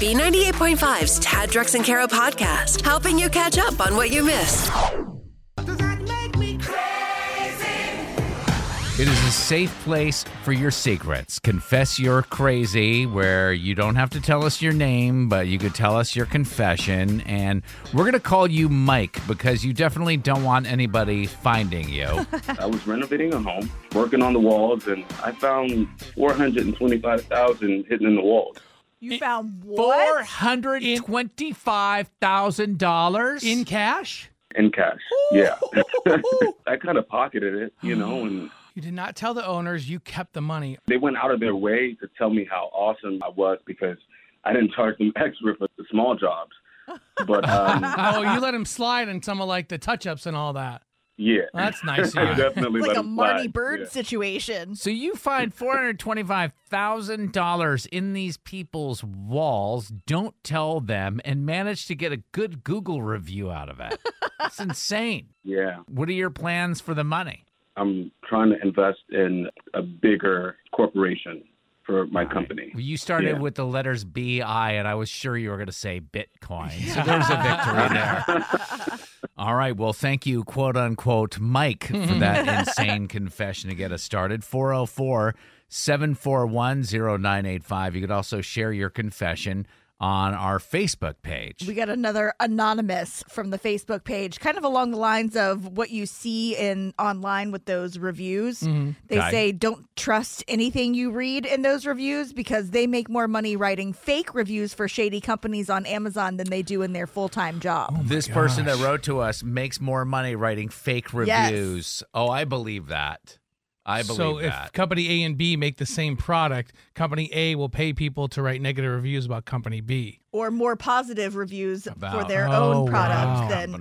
B98.5's Tad, Drex, and Kara podcast, helping you catch up on what you missed. Does that make me crazy? It is a safe place for your secrets. Confess You're Crazy, where you don't have to tell us your name, but you could tell us your confession. And we're going to call you Mike because you definitely don't want anybody finding you. I was renovating a home, working on the walls, and I found $425,000 hidden in the walls. You found what? $425,000 in cash? In cash, yeah. I kind of pocketed it, you know. And you did not tell the owners you kept the money. They went out of their way to tell me how awesome I was because I didn't charge them extra for the small jobs. But oh, you let them slide in some of like the touch-ups and all that. Yeah. Well, that's nice. Yeah. Definitely. It's like a Marty Byrd situation. So you find $425,000 in these people's walls, don't tell them, and manage to get a good Google review out of it. It's insane. Yeah. What are your plans for the money? I'm trying to invest in a bigger corporation for my company. Well, you started with the letters B-I, and I was sure you were going to say Bitcoin. Yeah. So there's a victory there. All right. Well, thank you, quote unquote, Mike, for that insane confession to get us started. 404-741-0985. You could also share your confession on our Facebook page. We got another anonymous from the Facebook page, kind of along the lines of what you see in online with those reviews. Mm-hmm. They say don't trust anything you read in those reviews because they make more money writing fake reviews for shady companies on Amazon than they do in their full-time job. Oh, this person that wrote to us makes more money writing fake reviews. Yes. Oh, I believe that. So if company A and B make the same product, company A will pay people to write negative reviews about company B. Or more positive reviews for their own product than,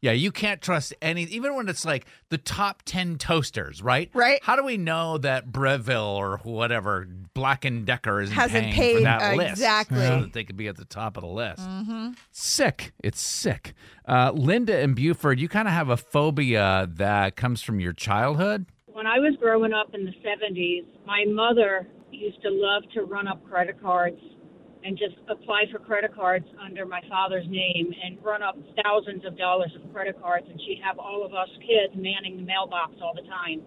Yeah, you can't trust any, even when it's like the top 10 toasters, right? Right. How do we know that Breville or whatever, Black and Decker hasn't paid for that list? Exactly. So that they could be at the top of the list. Mm-hmm. Sick. It's sick. Linda in Buford, you kind of have a phobia that comes from your childhood. When I was growing up in the 70s, my mother used to love to run up credit cards and just apply for credit cards under my father's name and run up thousands of dollars of credit cards. And she'd have all of us kids manning the mailbox all the time.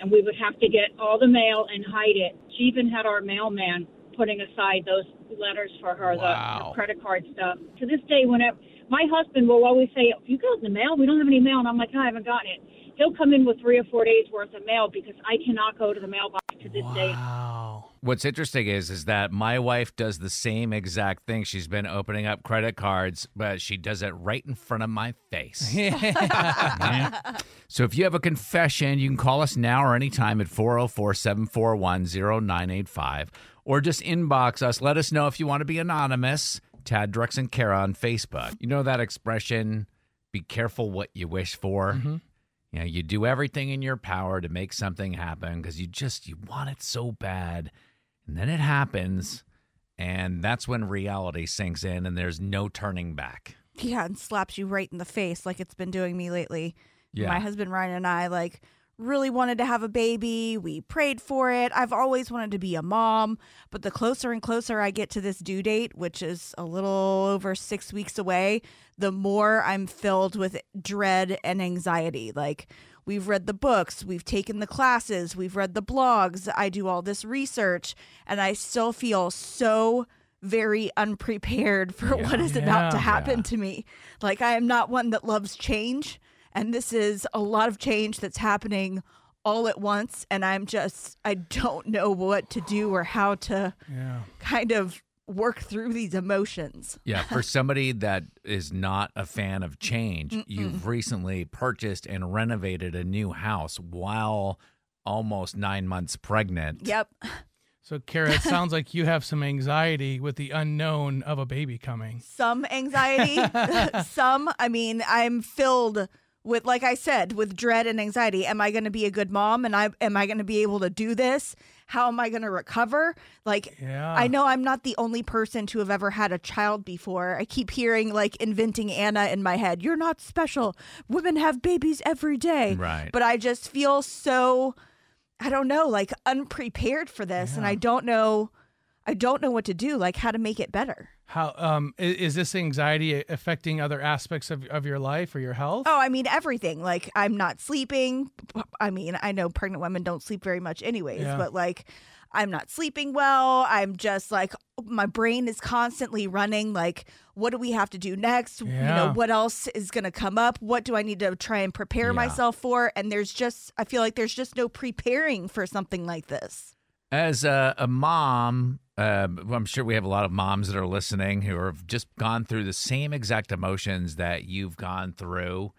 And we would have to get all the mail and hide it. She even had our mailman putting aside those letters for her, the credit card stuff. To this day, whenever my husband will always say, "You got the mail? We don't have any mail." And I'm like, "I haven't gotten it." He'll come in with 3 or 4 days worth of mail because I cannot go to the mailbox to this day. Wow. What's interesting is that my wife does the same exact thing. She's been opening up credit cards, but she does it right in front of my face. So if you have a confession, you can call us now or anytime at 404-741-0985 or just inbox us. Let us know if you want to be anonymous. Tad, Drex, and Kara on Facebook. You know that expression, be careful what you wish for? Mm-hmm. You know, you do everything in your power to make something happen because you want it so bad. And then it happens, and that's when reality sinks in, and there's no turning back. Yeah, and slaps you right in the face like it's been doing me lately. Yeah. My husband Ryan and I, really wanted to have a baby. We prayed for it. I've always wanted to be a mom. But the closer and closer I get to this due date, which is a little over 6 weeks away, the more I'm filled with dread and anxiety. We've read the books, we've taken the classes, we've read the blogs. I do all this research, and I still feel so very unprepared for what is about to happen to me. I am not one that loves change. And this is a lot of change that's happening all at once. And I don't know what to do or how to kind of work through these emotions. Yeah, for somebody that is not a fan of change, you've recently purchased and renovated a new house while almost 9 months pregnant. Yep. So, Kara, it sounds like you have some anxiety with the unknown of a baby coming. Some anxiety. I mean, I'm filled with, like I said, with dread and anxiety. Am I going to be a good mom? And am I going to be able to do this? How am I going to recover? Like, yeah. I know I'm not the only person to have ever had a child before. I keep hearing, like, Inventing Anna in my head. You're not special. Women have babies every day. Right. But I just feel so, I don't know, like, unprepared for this. Yeah. And I don't know what to do, like how to make it better. How is this anxiety affecting other aspects of your life or your health? Oh, I mean, everything. Like, I'm not sleeping. I mean, I know pregnant women don't sleep very much anyways, yeah. But like, I'm not sleeping well. I'm just like, my brain is constantly running. Like, what do we have to do next? Yeah. You know, what else is going to come up? What do I need to try and prepare yeah. myself for? And I feel like there's just no preparing for something like this. As a mom, I'm sure we have a lot of moms that are listening who have just gone through the same exact emotions that you've gone through.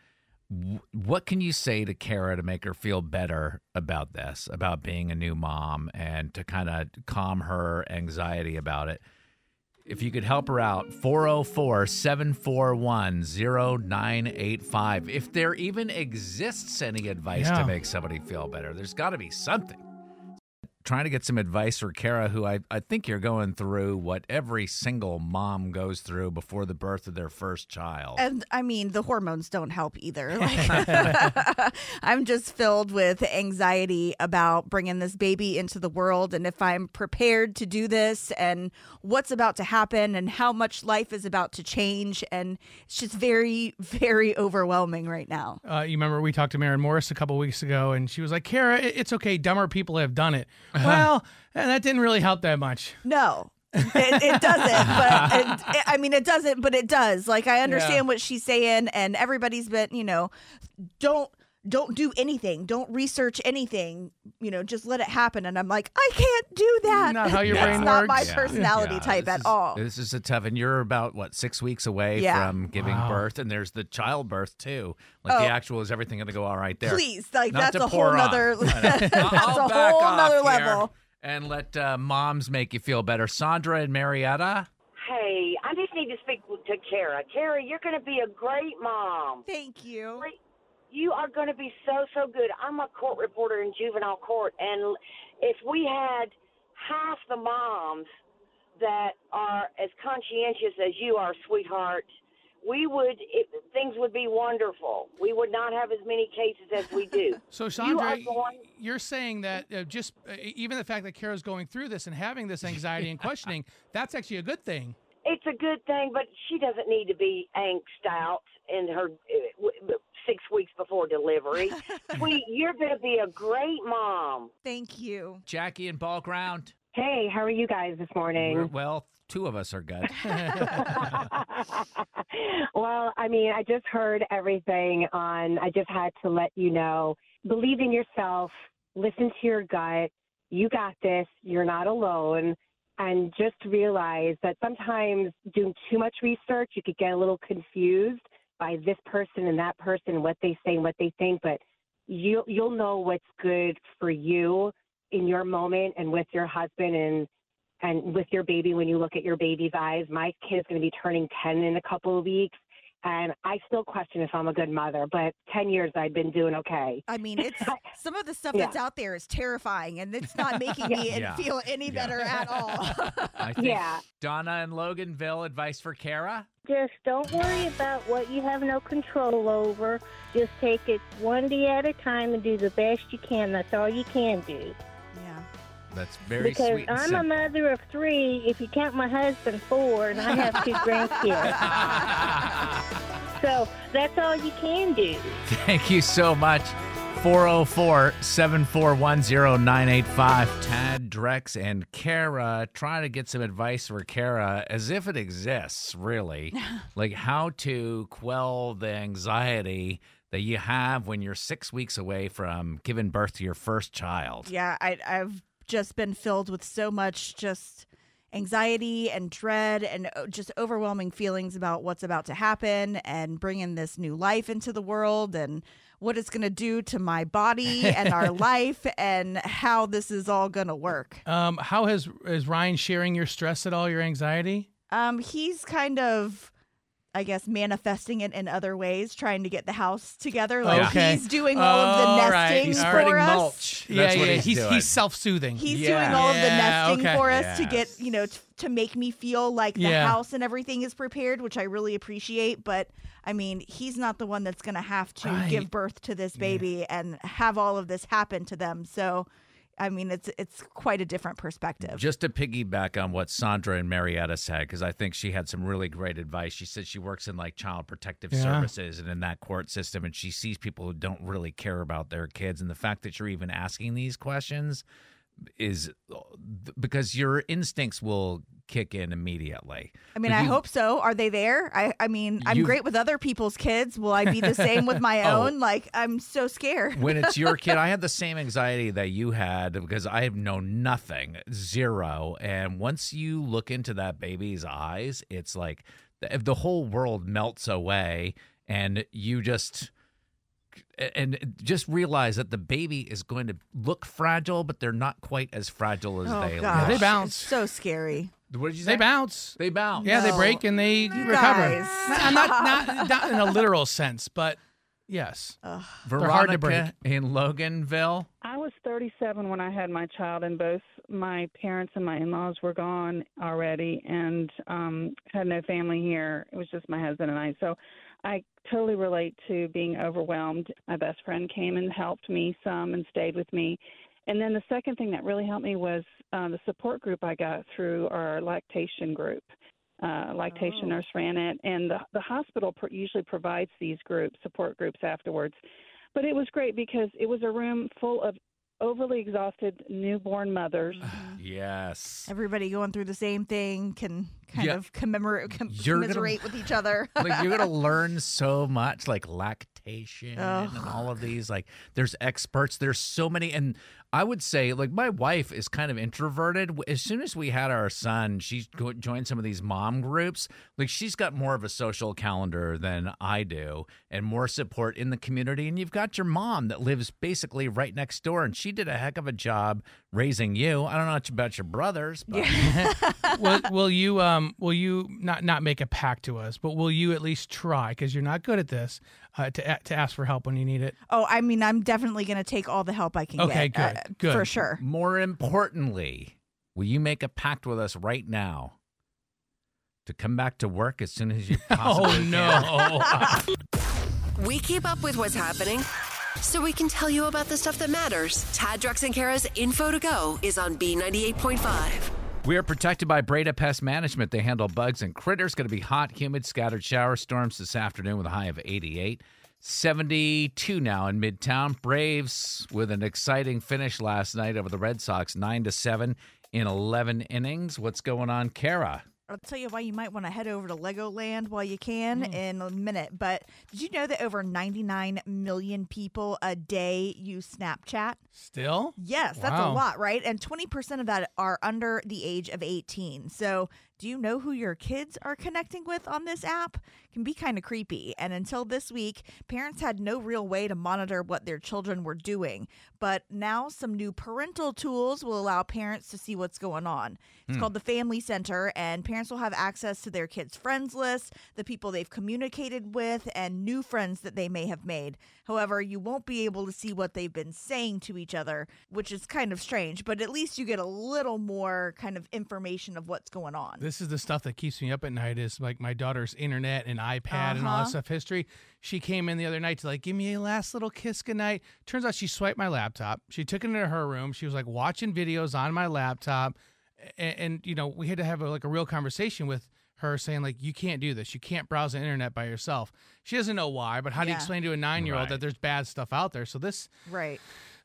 What can you say to Kara to make her feel better about this, about being a new mom, and to kind of calm her anxiety about it? If you could help her out, 404-741-0985. If there even exists any advice yeah. to make somebody feel better, there's got to be something. Trying to get some advice for Kara, who I think you're going through what every single mom goes through before the birth of their first child. And I mean, the hormones don't help either. Like, I'm just filled with anxiety about bringing this baby into the world and if I'm prepared to do this and what's about to happen and how much life is about to change. And it's just very, very overwhelming right now. You remember we talked to Maren Morris a couple weeks ago and she was like, Kara, it's okay. Dumber people have done it. Well, that didn't really help that much. No, it doesn't. But I mean, it doesn't, but it does. Like, I understand yeah. what she's saying, and everybody's been, you know, don't do anything. Don't research anything. You know, just let it happen. And I'm like, I can't do that. Not how your brain works. That's not my personality type at all. This is a tough, and you're about, what, 6 weeks away yeah. from giving wow. birth, and there's the childbirth, too. Like, the actual, is everything going to go all right there? Please, like, that's a whole nother level. And let moms make you feel better. Sandra and Marietta. Hey, I just need to speak to Kara. Kara, you're going to be a great mom. Thank you. You are going to be so good. I'm a court reporter in juvenile court, and if we had half the moms that are as conscientious as you are, sweetheart, things would be wonderful. We would not have as many cases as we do. So, Sandra, you're saying that even the fact that Kara's going through this and having this anxiety and questioning, that's actually a good thing. It's a good thing, but she doesn't need to be angst out in her 6 weeks before delivery. You're going to be a great mom. Thank you. Jackie and Ball Ground. Hey, how are you guys this morning? Well, two of us are good. Well, I mean, I just heard everything on, I just had to let you know, believe in yourself, listen to your gut, you got this, you're not alone. And just realize that sometimes doing too much research, you could get a little confused by this person and that person, what they say and what they think. But you'll know what's good for you in your moment and with your husband and with your baby when you look at your baby's eyes. My kid's going to be turning 10 in a couple of weeks. And I still question if I'm a good mother, but 10 years I've been doing okay. I mean, it's some of the stuff that's out there is terrifying, and it's not making me feel any better at all. I think Donna and Loganville, advice for Kara? Just don't worry about what you have no control over. Just take it one day at a time and do the best you can. That's all you can do. That's very sweet. Because I'm a mother of 3, if you count my husband, 4, and I have 2 grandkids. So that's all you can do. Thank you so much. 404-741-0985. Tad, Drex, and Kara, trying to get some advice for Kara, as if it exists, really. Like how to quell the anxiety that you have when you're 6 weeks away from giving birth to your first child. Yeah, I've just been filled with so much just anxiety and dread and just overwhelming feelings about what's about to happen and bringing this new life into the world and what it's going to do to my body and our life and how this is all going to work. How is Ryan sharing your stress at all, your anxiety? He's kind of, I guess, manifesting it in other ways, trying to get the house together. Like he's doing all of the nesting for us. Mulch. He's self-soothing. He's doing all of the nesting for us to get, you know, to make me feel like the house and everything is prepared, which I really appreciate. But I mean, he's not the one that's going to have to give birth to this baby and have all of this happen to them. So, I mean, it's quite a different perspective. Just to piggyback on what Sandra and Marietta said, because I think she had some really great advice. She said she works in like child protective services and in that court system, and she sees people who don't really care about their kids. And the fact that you're even asking these questions is because your instincts will kick in immediately. I mean, I hope so. Are they there? I mean, I'm great with other people's kids. Will I be the same with my own? Like, I'm so scared. When it's your kid, I had the same anxiety that you had because I have known nothing, zero. And once you look into that baby's eyes, it's like if the whole world melts away and you just... And just realize that the baby is going to look fragile, but they're not quite as fragile as they are. They bounce. It's so scary. What did you say? They bounce. They bounce. Yeah, they break and they recover. Not in a literal sense, but yes. Veronica, they're hard to break. In Loganville. I was 37 when I had my child, and both my parents and my in-laws were gone already and had no family here. It was just my husband and I. So I totally relate to being overwhelmed. My best friend came and helped me some and stayed with me. And then the second thing that really helped me was the support group I got through our lactation group. Lactation nurse ran it, and the hospital usually provides these groups, support groups afterwards. But it was great because it was a room full of overly exhausted newborn mothers. Yes. Everybody going through the same thing can kind of commiserate with each other. Like, you're going to learn so much, like lactation and all of these. Like, there's experts. There's so many. And I would say, like, my wife is kind of introverted. As soon as we had our son, she joined some of these mom groups. Like, she's got more of a social calendar than I do and more support in the community. And you've got your mom that lives basically right next door, and she did a heck of a job raising you. I don't know about your brothers, but will you not make a pact to us, but will you at least try, because you're not good at this, to ask for help when you need it? Oh, I mean, I'm definitely going to take all the help I can get. Okay, good. Good. For sure. More importantly, will you make a pact with us right now to come back to work as soon as you possibly can? We keep up with what's happening so we can tell you about the stuff that matters. Tad, Drex, and Kara's Info to Go is on B98.5. We are protected by Breda Pest Management. They handle bugs and critters. Going to be hot, humid, scattered shower storms this afternoon with a high of 88. 72 now in Midtown. Braves with an exciting finish last night over the Red Sox, 9-7 in 11 innings. What's going on, Kara? I'll tell you why you might want to head over to Legoland while you can in a minute. But did you know that over 99 million people a day use Snapchat? Still? Yes, that's a lot, right? And 20% of that are under the age of 18. So do you know who your kids are connecting with on this app? It can be kind of creepy. And until this week, parents had no real way to monitor what their children were doing. But now some new parental tools will allow parents to see what's going on. It's called the Family Center, and parents will have access to their kids' friends list, the people they've communicated with, and new friends that they may have made. However, you won't be able to see what they've been saying to each other, which is kind of strange, but at least you get a little more kind of information of what's going on. This is the stuff that keeps me up at night, is like my daughter's internet and iPad and all that stuff history. She came in the other night to like, give me a last little kiss goodnight. Turns out she swiped my laptop. She took it into her room. She was like watching videos on my laptop. And you know, we had to have a real conversation with her saying, like, you can't do this. You can't browse the internet by yourself. She doesn't know why, but how do you explain to a 9-year-old that there's bad stuff out there? So this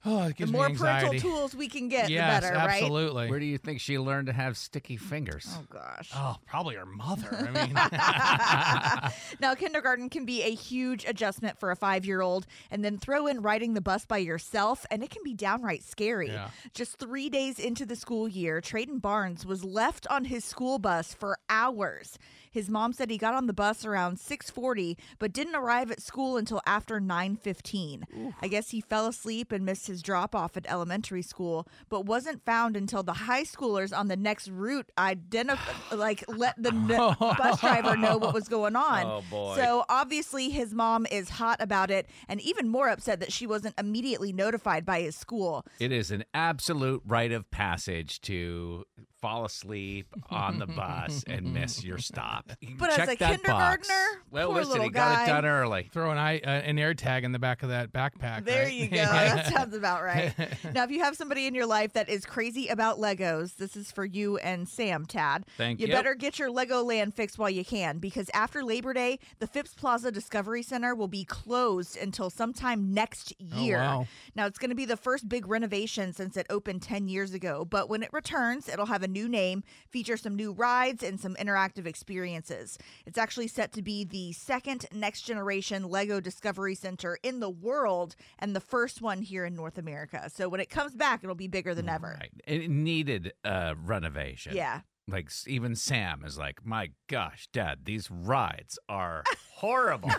oh, it gives me anxiety. The more parental tools we can get, yes, the better, absolutely. Right? Absolutely. Where do you think she learned to have sticky fingers? Oh, gosh. Oh, probably her mother. I mean. Now, kindergarten can be a huge adjustment for a 5-year-old, and then throw in riding the bus by yourself, and it can be downright scary. Yeah. Just 3 days into the school year, Trayton Barnes was left on his school bus for hours. His mom said he got on the bus around 6:40, but didn't arrive at school until after 9:15. I guess he fell asleep and missed his drop-off at elementary school, but wasn't found until the high schoolers on the next route let the bus driver know what was going on. Oh, boy. So obviously his mom is hot about it and even more upset that she wasn't immediately notified by his school. It is an absolute rite of passage to fall asleep on the bus and miss your stop. But check as a kindergartner, box. Well, poor listen, he got it done early. Throw an air tag in the back of that backpack. There right? you go. That sounds about right. Now, if you have somebody in your life that is crazy about Legos, this is for you and Sam, Tad. Thank you. You better get your Legoland fixed while you can, because after Labor Day, the Phipps Plaza Discovery Center will be closed until sometime next year. Oh, wow. Now, it's going to be the first big renovation since it opened 10 years ago, but when it returns, it'll have a new name, feature some new rides, and some interactive experiences. It's actually set to be the second next-generation Lego Discovery Center in the world and the first one here in North America. So when it comes back, it'll be bigger than ever. Right. It needed a renovation. Yeah. Like, even Sam is like, my gosh, Dad, these rides are horrible.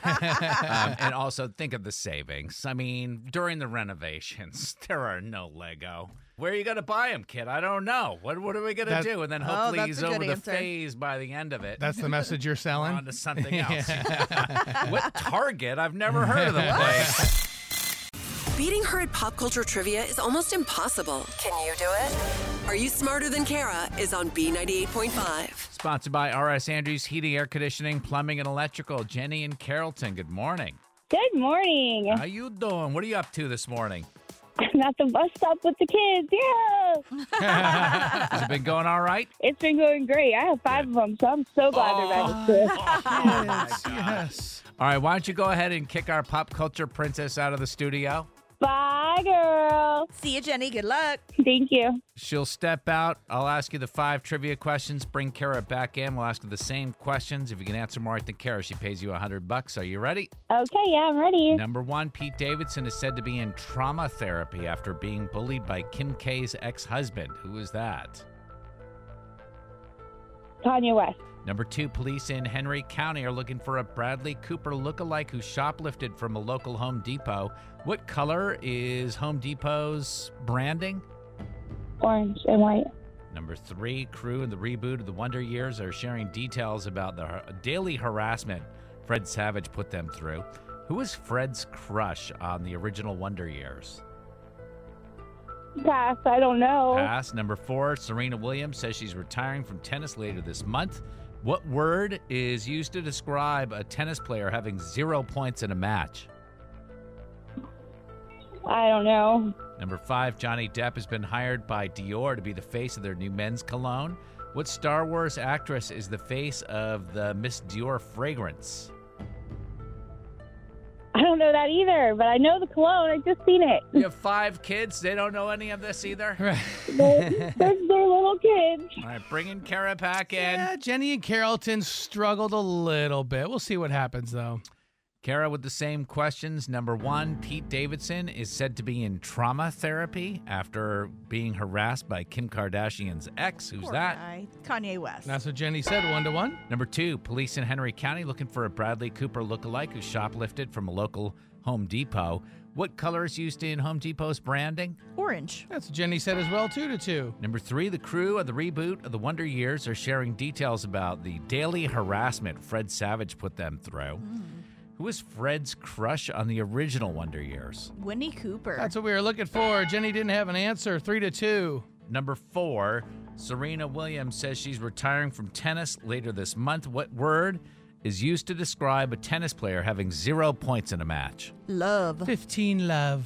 And also, think of the savings. I mean, during the renovations, there are no Lego. Where are you going to buy him, kid? I don't know. What are we going to do? And then hopefully he's over the phase by the end of it. That's the message you're selling? On to something else. What Target? I've never heard of the place. Beating her at pop culture trivia is almost impossible. Can you do it? Are You Smarter Than Kara is on B98.5. Sponsored by R.S. Andrews Heating, Air Conditioning, Plumbing, and Electrical. Jenny in Carrollton, good morning. Good morning. How you doing? What are you up to this morning? I'm at the bus stop with the kids. Yeah. Has it been going all right? It's been going great. I have 5 of them, so I'm so glad they're ready. Yes. All right, why don't you go ahead and kick our pop culture princess out of the studio? Bye, girl. See you, Jenny. Good luck. Thank you. She'll step out. I'll ask you the 5 trivia questions. Bring Kara back in. We'll ask her the same questions. If you can answer more right than Kara, she pays you $100. Are you ready? Okay, yeah, I'm ready. Number 1, Pete Davidson is said to be in trauma therapy after being bullied by Kim K's ex-husband. Who is that? Kanye West. Number 2, police in Henry County are looking for a Bradley Cooper lookalike who shoplifted from a local Home Depot. What color is Home Depot's branding? Orange and white. Number 3, crew in the reboot of The Wonder Years are sharing details about the daily harassment Fred Savage put them through. Who was Fred's crush on the original Wonder Years? Pass, I don't know. Pass. Number 4, Serena Williams says she's retiring from tennis later this month. What word is used to describe a tennis player having 0 points in a match? I don't know. Number 5, Johnny Depp has been hired by Dior to be the face of their new men's cologne. What Star Wars actress is the face of the Miss Dior fragrance? I don't know that either, but I know the cologne. I've just seen it. You have 5 kids. They don't know any of this either. They're little kids. All right, bringing Kara back in. Yeah, Jenny and Carrollton struggled a little bit. We'll see what happens, though. Kara with the same questions. Number 1, Pete Davidson is said to be in trauma therapy after being harassed by Kim Kardashian's ex. Who's that? Kanye West. That's what Jenny said, 1-1. Number 2, police in Henry County looking for a Bradley Cooper lookalike who shoplifted from a local Home Depot. What color is used in Home Depot's branding? Orange. That's what Jenny said as well, 2-2. Number 3, the crew of the reboot of The Wonder Years are sharing details about the daily harassment Fred Savage put them through. Who was Fred's crush on the original Wonder Years? Winnie Cooper. That's what we were looking for. Jenny didn't have an answer. 3-2. Number 4, Serena Williams says she's retiring from tennis later this month. What word is used to describe a tennis player having 0 points in a match? Love. 15 love.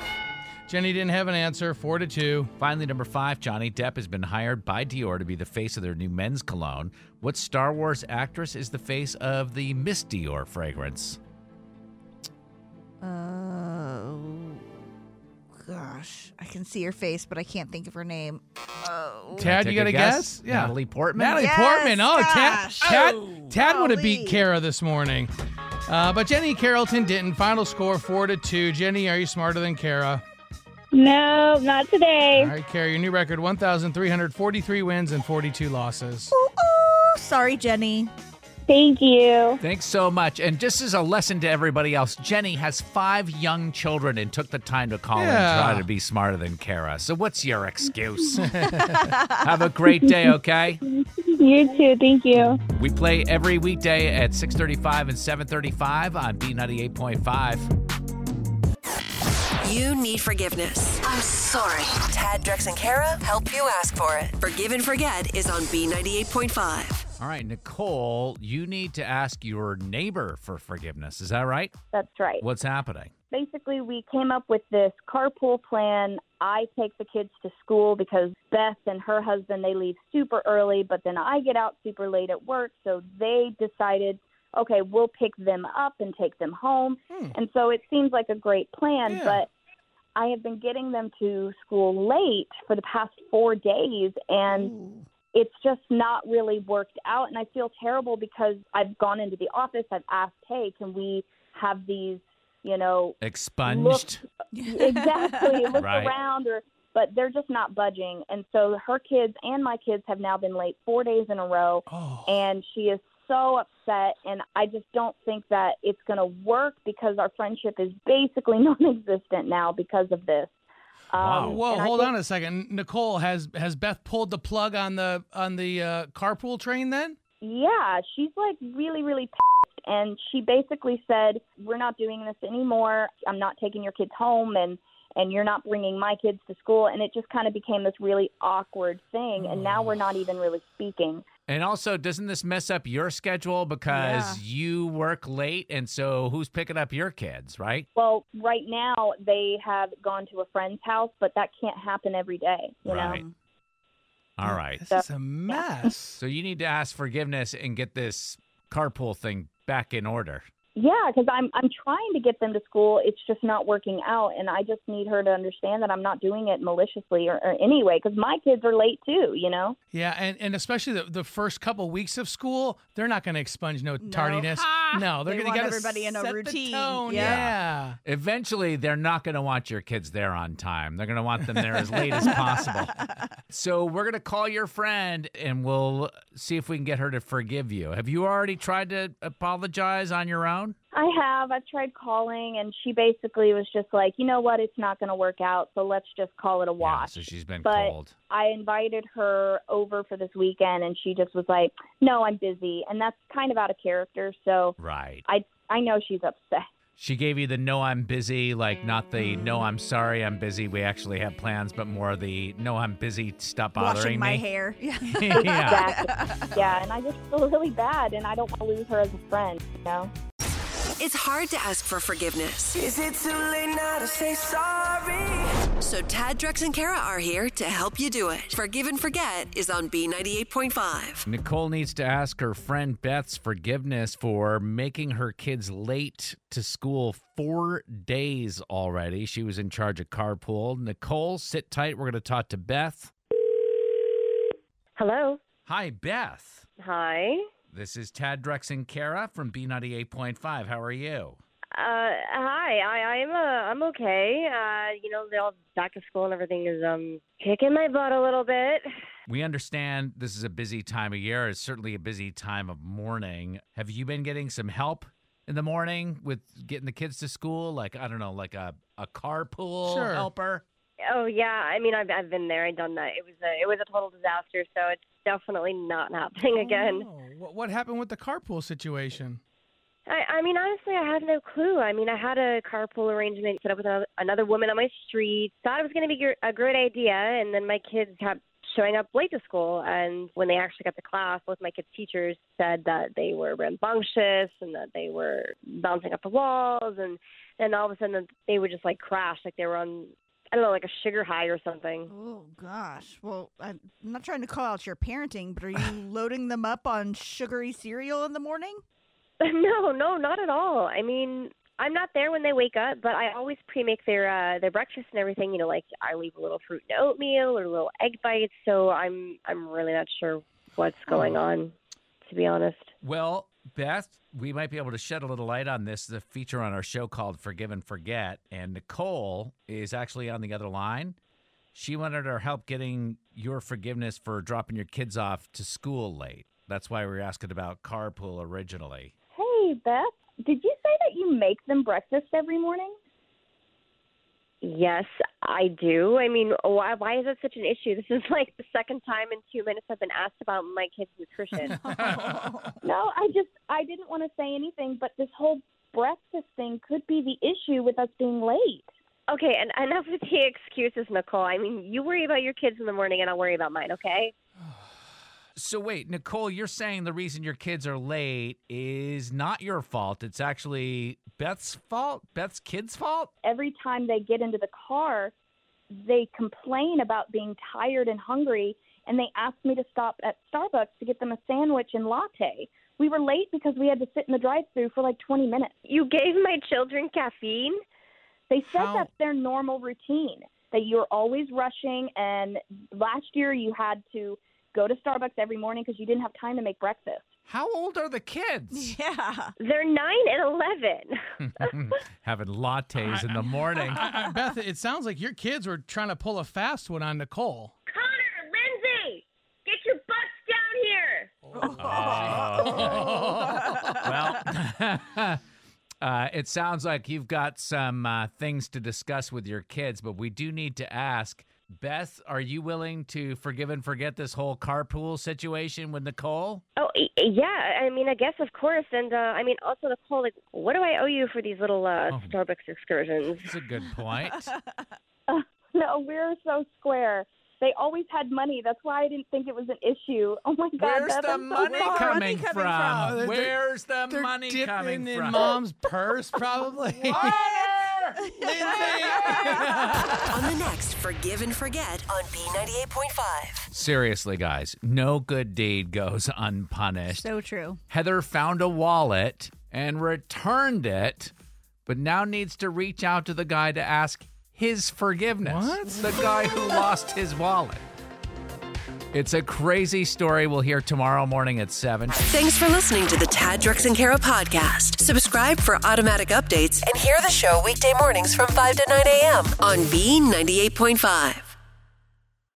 Jenny didn't have an answer. 4-2. Finally, number 5, Johnny Depp has been hired by Dior to be the face of their new men's cologne. What Star Wars actress is the face of the Miss Dior fragrance? Oh, gosh. gosh. I can see her face, but I can't think of her name. Oh. Tad, you got a guess? Yeah. Natalie Portman? Natalie Portman. Oh, gosh. Tad would have beat Kara this morning. But Jenny Carrollton didn't. Final score 4-2. Jenny, are you smarter than Kara? No, not today. All right, Kara, your new record, 1,343 wins and 42 losses. Ooh, sorry, Jenny. Thank you. Thanks so much. And just as a lesson to everybody else, Jenny has 5 young children and took the time to call and try to be smarter than Kara. So what's your excuse? Have a great day, okay? You too. Thank you. We play every weekday at 6:35 and 7:35 on B98.5. You need forgiveness. I'm sorry. Tad, Drex, and Kara help you ask for it. Forgive and Forget is on B98.5. All right, Nicole, you need to ask your neighbor for forgiveness. Is that right? That's right. What's happening? Basically, we came up with this carpool plan. I take the kids to school because Beth and her husband, they leave super early, but then I get out super late at work. So they decided, okay, we'll pick them up and take them home. And so it seems like a great plan, but I have been getting them to school late for the past 4 days, and it's just not really worked out. And I feel terrible because I've gone into the office. I've asked, hey, can we have these, you know, expunged? Look around, but they're just not budging. And so her kids and my kids have now been late 4 days in a row. Oh. And she is so upset. And I just don't think that it's going to work because our friendship is basically non-existent now because of this. Wow. Whoa! Hold on a second, Nicole. Has Beth pulled the plug on the carpool train then? Yeah, she's like really, really pissed, and she basically said, "We're not doing this anymore. I'm not taking your kids home, and you're not bringing my kids to school." And it just kind of became this really awkward thing, and now we're not even really speaking. And also, doesn't this mess up your schedule because you work late, and so who's picking up your kids, right? Well, right now, they have gone to a friend's house, but that can't happen every day, you know? All right. This is a mess. So you need to ask forgiveness and get this carpool thing back in order. Yeah, because I'm trying to get them to school. It's just not working out, and I just need her to understand that I'm not doing it maliciously or anyway, because my kids are late too, you know? Yeah, and especially the first couple weeks of school, they're not going to expunge no tardiness. No, they're going to get everybody in a routine. Yeah. Eventually, they're not going to want your kids there on time. They're going to want them there as late as possible. So we're going to call your friend, and we'll see if we can get her to forgive you. Have you already tried to apologize on your own? I have. I've tried calling, and she basically was just like, you know what, it's not going to work out, so let's just call it a wash. Yeah, so she's been cold. I invited her over for this weekend, and she just was like, no, I'm busy, and that's kind of out of character, so I know she's upset. She gave you the no, I'm busy, like not the no, I'm sorry, I'm busy, we actually have plans, but more the no, I'm busy, stop bothering me. Washing my hair. Yeah. Exactly. Yeah, and I just feel really bad, and I don't want to lose her as a friend, you know? It's hard to ask for forgiveness. Is it too late now to say sorry? So Tad, Drex, and Kara are here to help you do it. Forgive and Forget is on B98.5. Nicole needs to ask her friend Beth's forgiveness for making her kids late to school 4 days already. She was in charge of carpool. Nicole, sit tight. We're going to talk to Beth. Hello. Hi, Beth. Hi. This is Tad, Drex, and Kara from B98.5. How are you? Hi. I'm okay. You know, they're all back to school and everything is kicking my butt a little bit. We understand this is a busy time of year. It's certainly a busy time of morning. Have you been getting some help in the morning with getting the kids to school? Like, I don't know, like a carpool helper? Oh, yeah. I mean, I've been there. I've done that. It was a total disaster, so it's definitely not happening again. No. What happened with the carpool situation? I mean, honestly, I had no clue. I mean, I had a carpool arrangement set up with another woman on my street. Thought it was going to be a great idea, and then my kids kept showing up late to school, and when they actually got to class, both my kids' teachers said that they were rambunctious and that they were bouncing up the walls, and then all of a sudden they would just, like, crash, like they were on... I don't know, like a sugar high or something. Oh, gosh. Well, I'm not trying to call out your parenting, but are you loading them up on sugary cereal in the morning? No, not at all. I mean, I'm not there when they wake up, but I always pre-make their breakfast and everything. You know, like I leave a little fruit and oatmeal or little egg bites. So I'm really not sure what's going on, to be honest. Well, Beth, we might be able to shed a little light on this. The feature on our show called Forgive and Forget, and Nicole is actually on the other line. She wanted our help getting your forgiveness for dropping your kids off to school late. That's why we were asking about carpool originally. Hey, Beth. Did you say that you make them breakfast every morning? Yes, I do. I mean, why is that such an issue? This is like the second time in 2 minutes I've been asked about my kids' nutrition. No, I didn't want to say anything, but this whole breakfast thing could be the issue with us being late. Okay, and enough with the excuses, Nicole. I mean, you worry about your kids in the morning and I'll worry about mine, okay? So wait, Nicole, you're saying the reason your kids are late is not your fault. It's actually Beth's fault, Beth's kids' fault? Every time they get into the car, they complain about being tired and hungry, and they ask me to stop at Starbucks to get them a sandwich and latte. We were late because we had to sit in the drive-thru for like 20 minutes. You gave my children caffeine? They said that's their normal routine, that you're always rushing, and last year you had to go to Starbucks every morning because you didn't have time to make breakfast. How old are the kids? Yeah. They're 9 and 11. Having lattes in the morning. Beth, it sounds like your kids were trying to pull a fast one on Nicole. Connor, Lindsay, get your butts down here. Oh. Well, it sounds like you've got some things to discuss with your kids, but we do need to ask, Beth, are you willing to forgive and forget this whole carpool situation with Nicole? Oh, yeah. I mean, I guess, of course. And, I mean, also, Nicole, like, what do I owe you for these little Starbucks excursions? That's a good point. No, we're so square. They always had money. That's why I didn't think it was an issue. Oh, my God. Where's the money coming from? Where's the money coming from? They're dipping in Mom's purse, probably. On the next Forgive and Forget on B98.5. Seriously, guys, no good deed goes unpunished. So true. Heather found a wallet and returned it, but now needs to reach out to the guy to ask his forgiveness. What? The guy who lost his wallet. It's a crazy story. We'll hear tomorrow morning at 7. Thanks for listening to the Tad, Drex, and Kara podcast. Subscribe for automatic updates and hear the show weekday mornings from 5 to 9 a.m. on B98.5.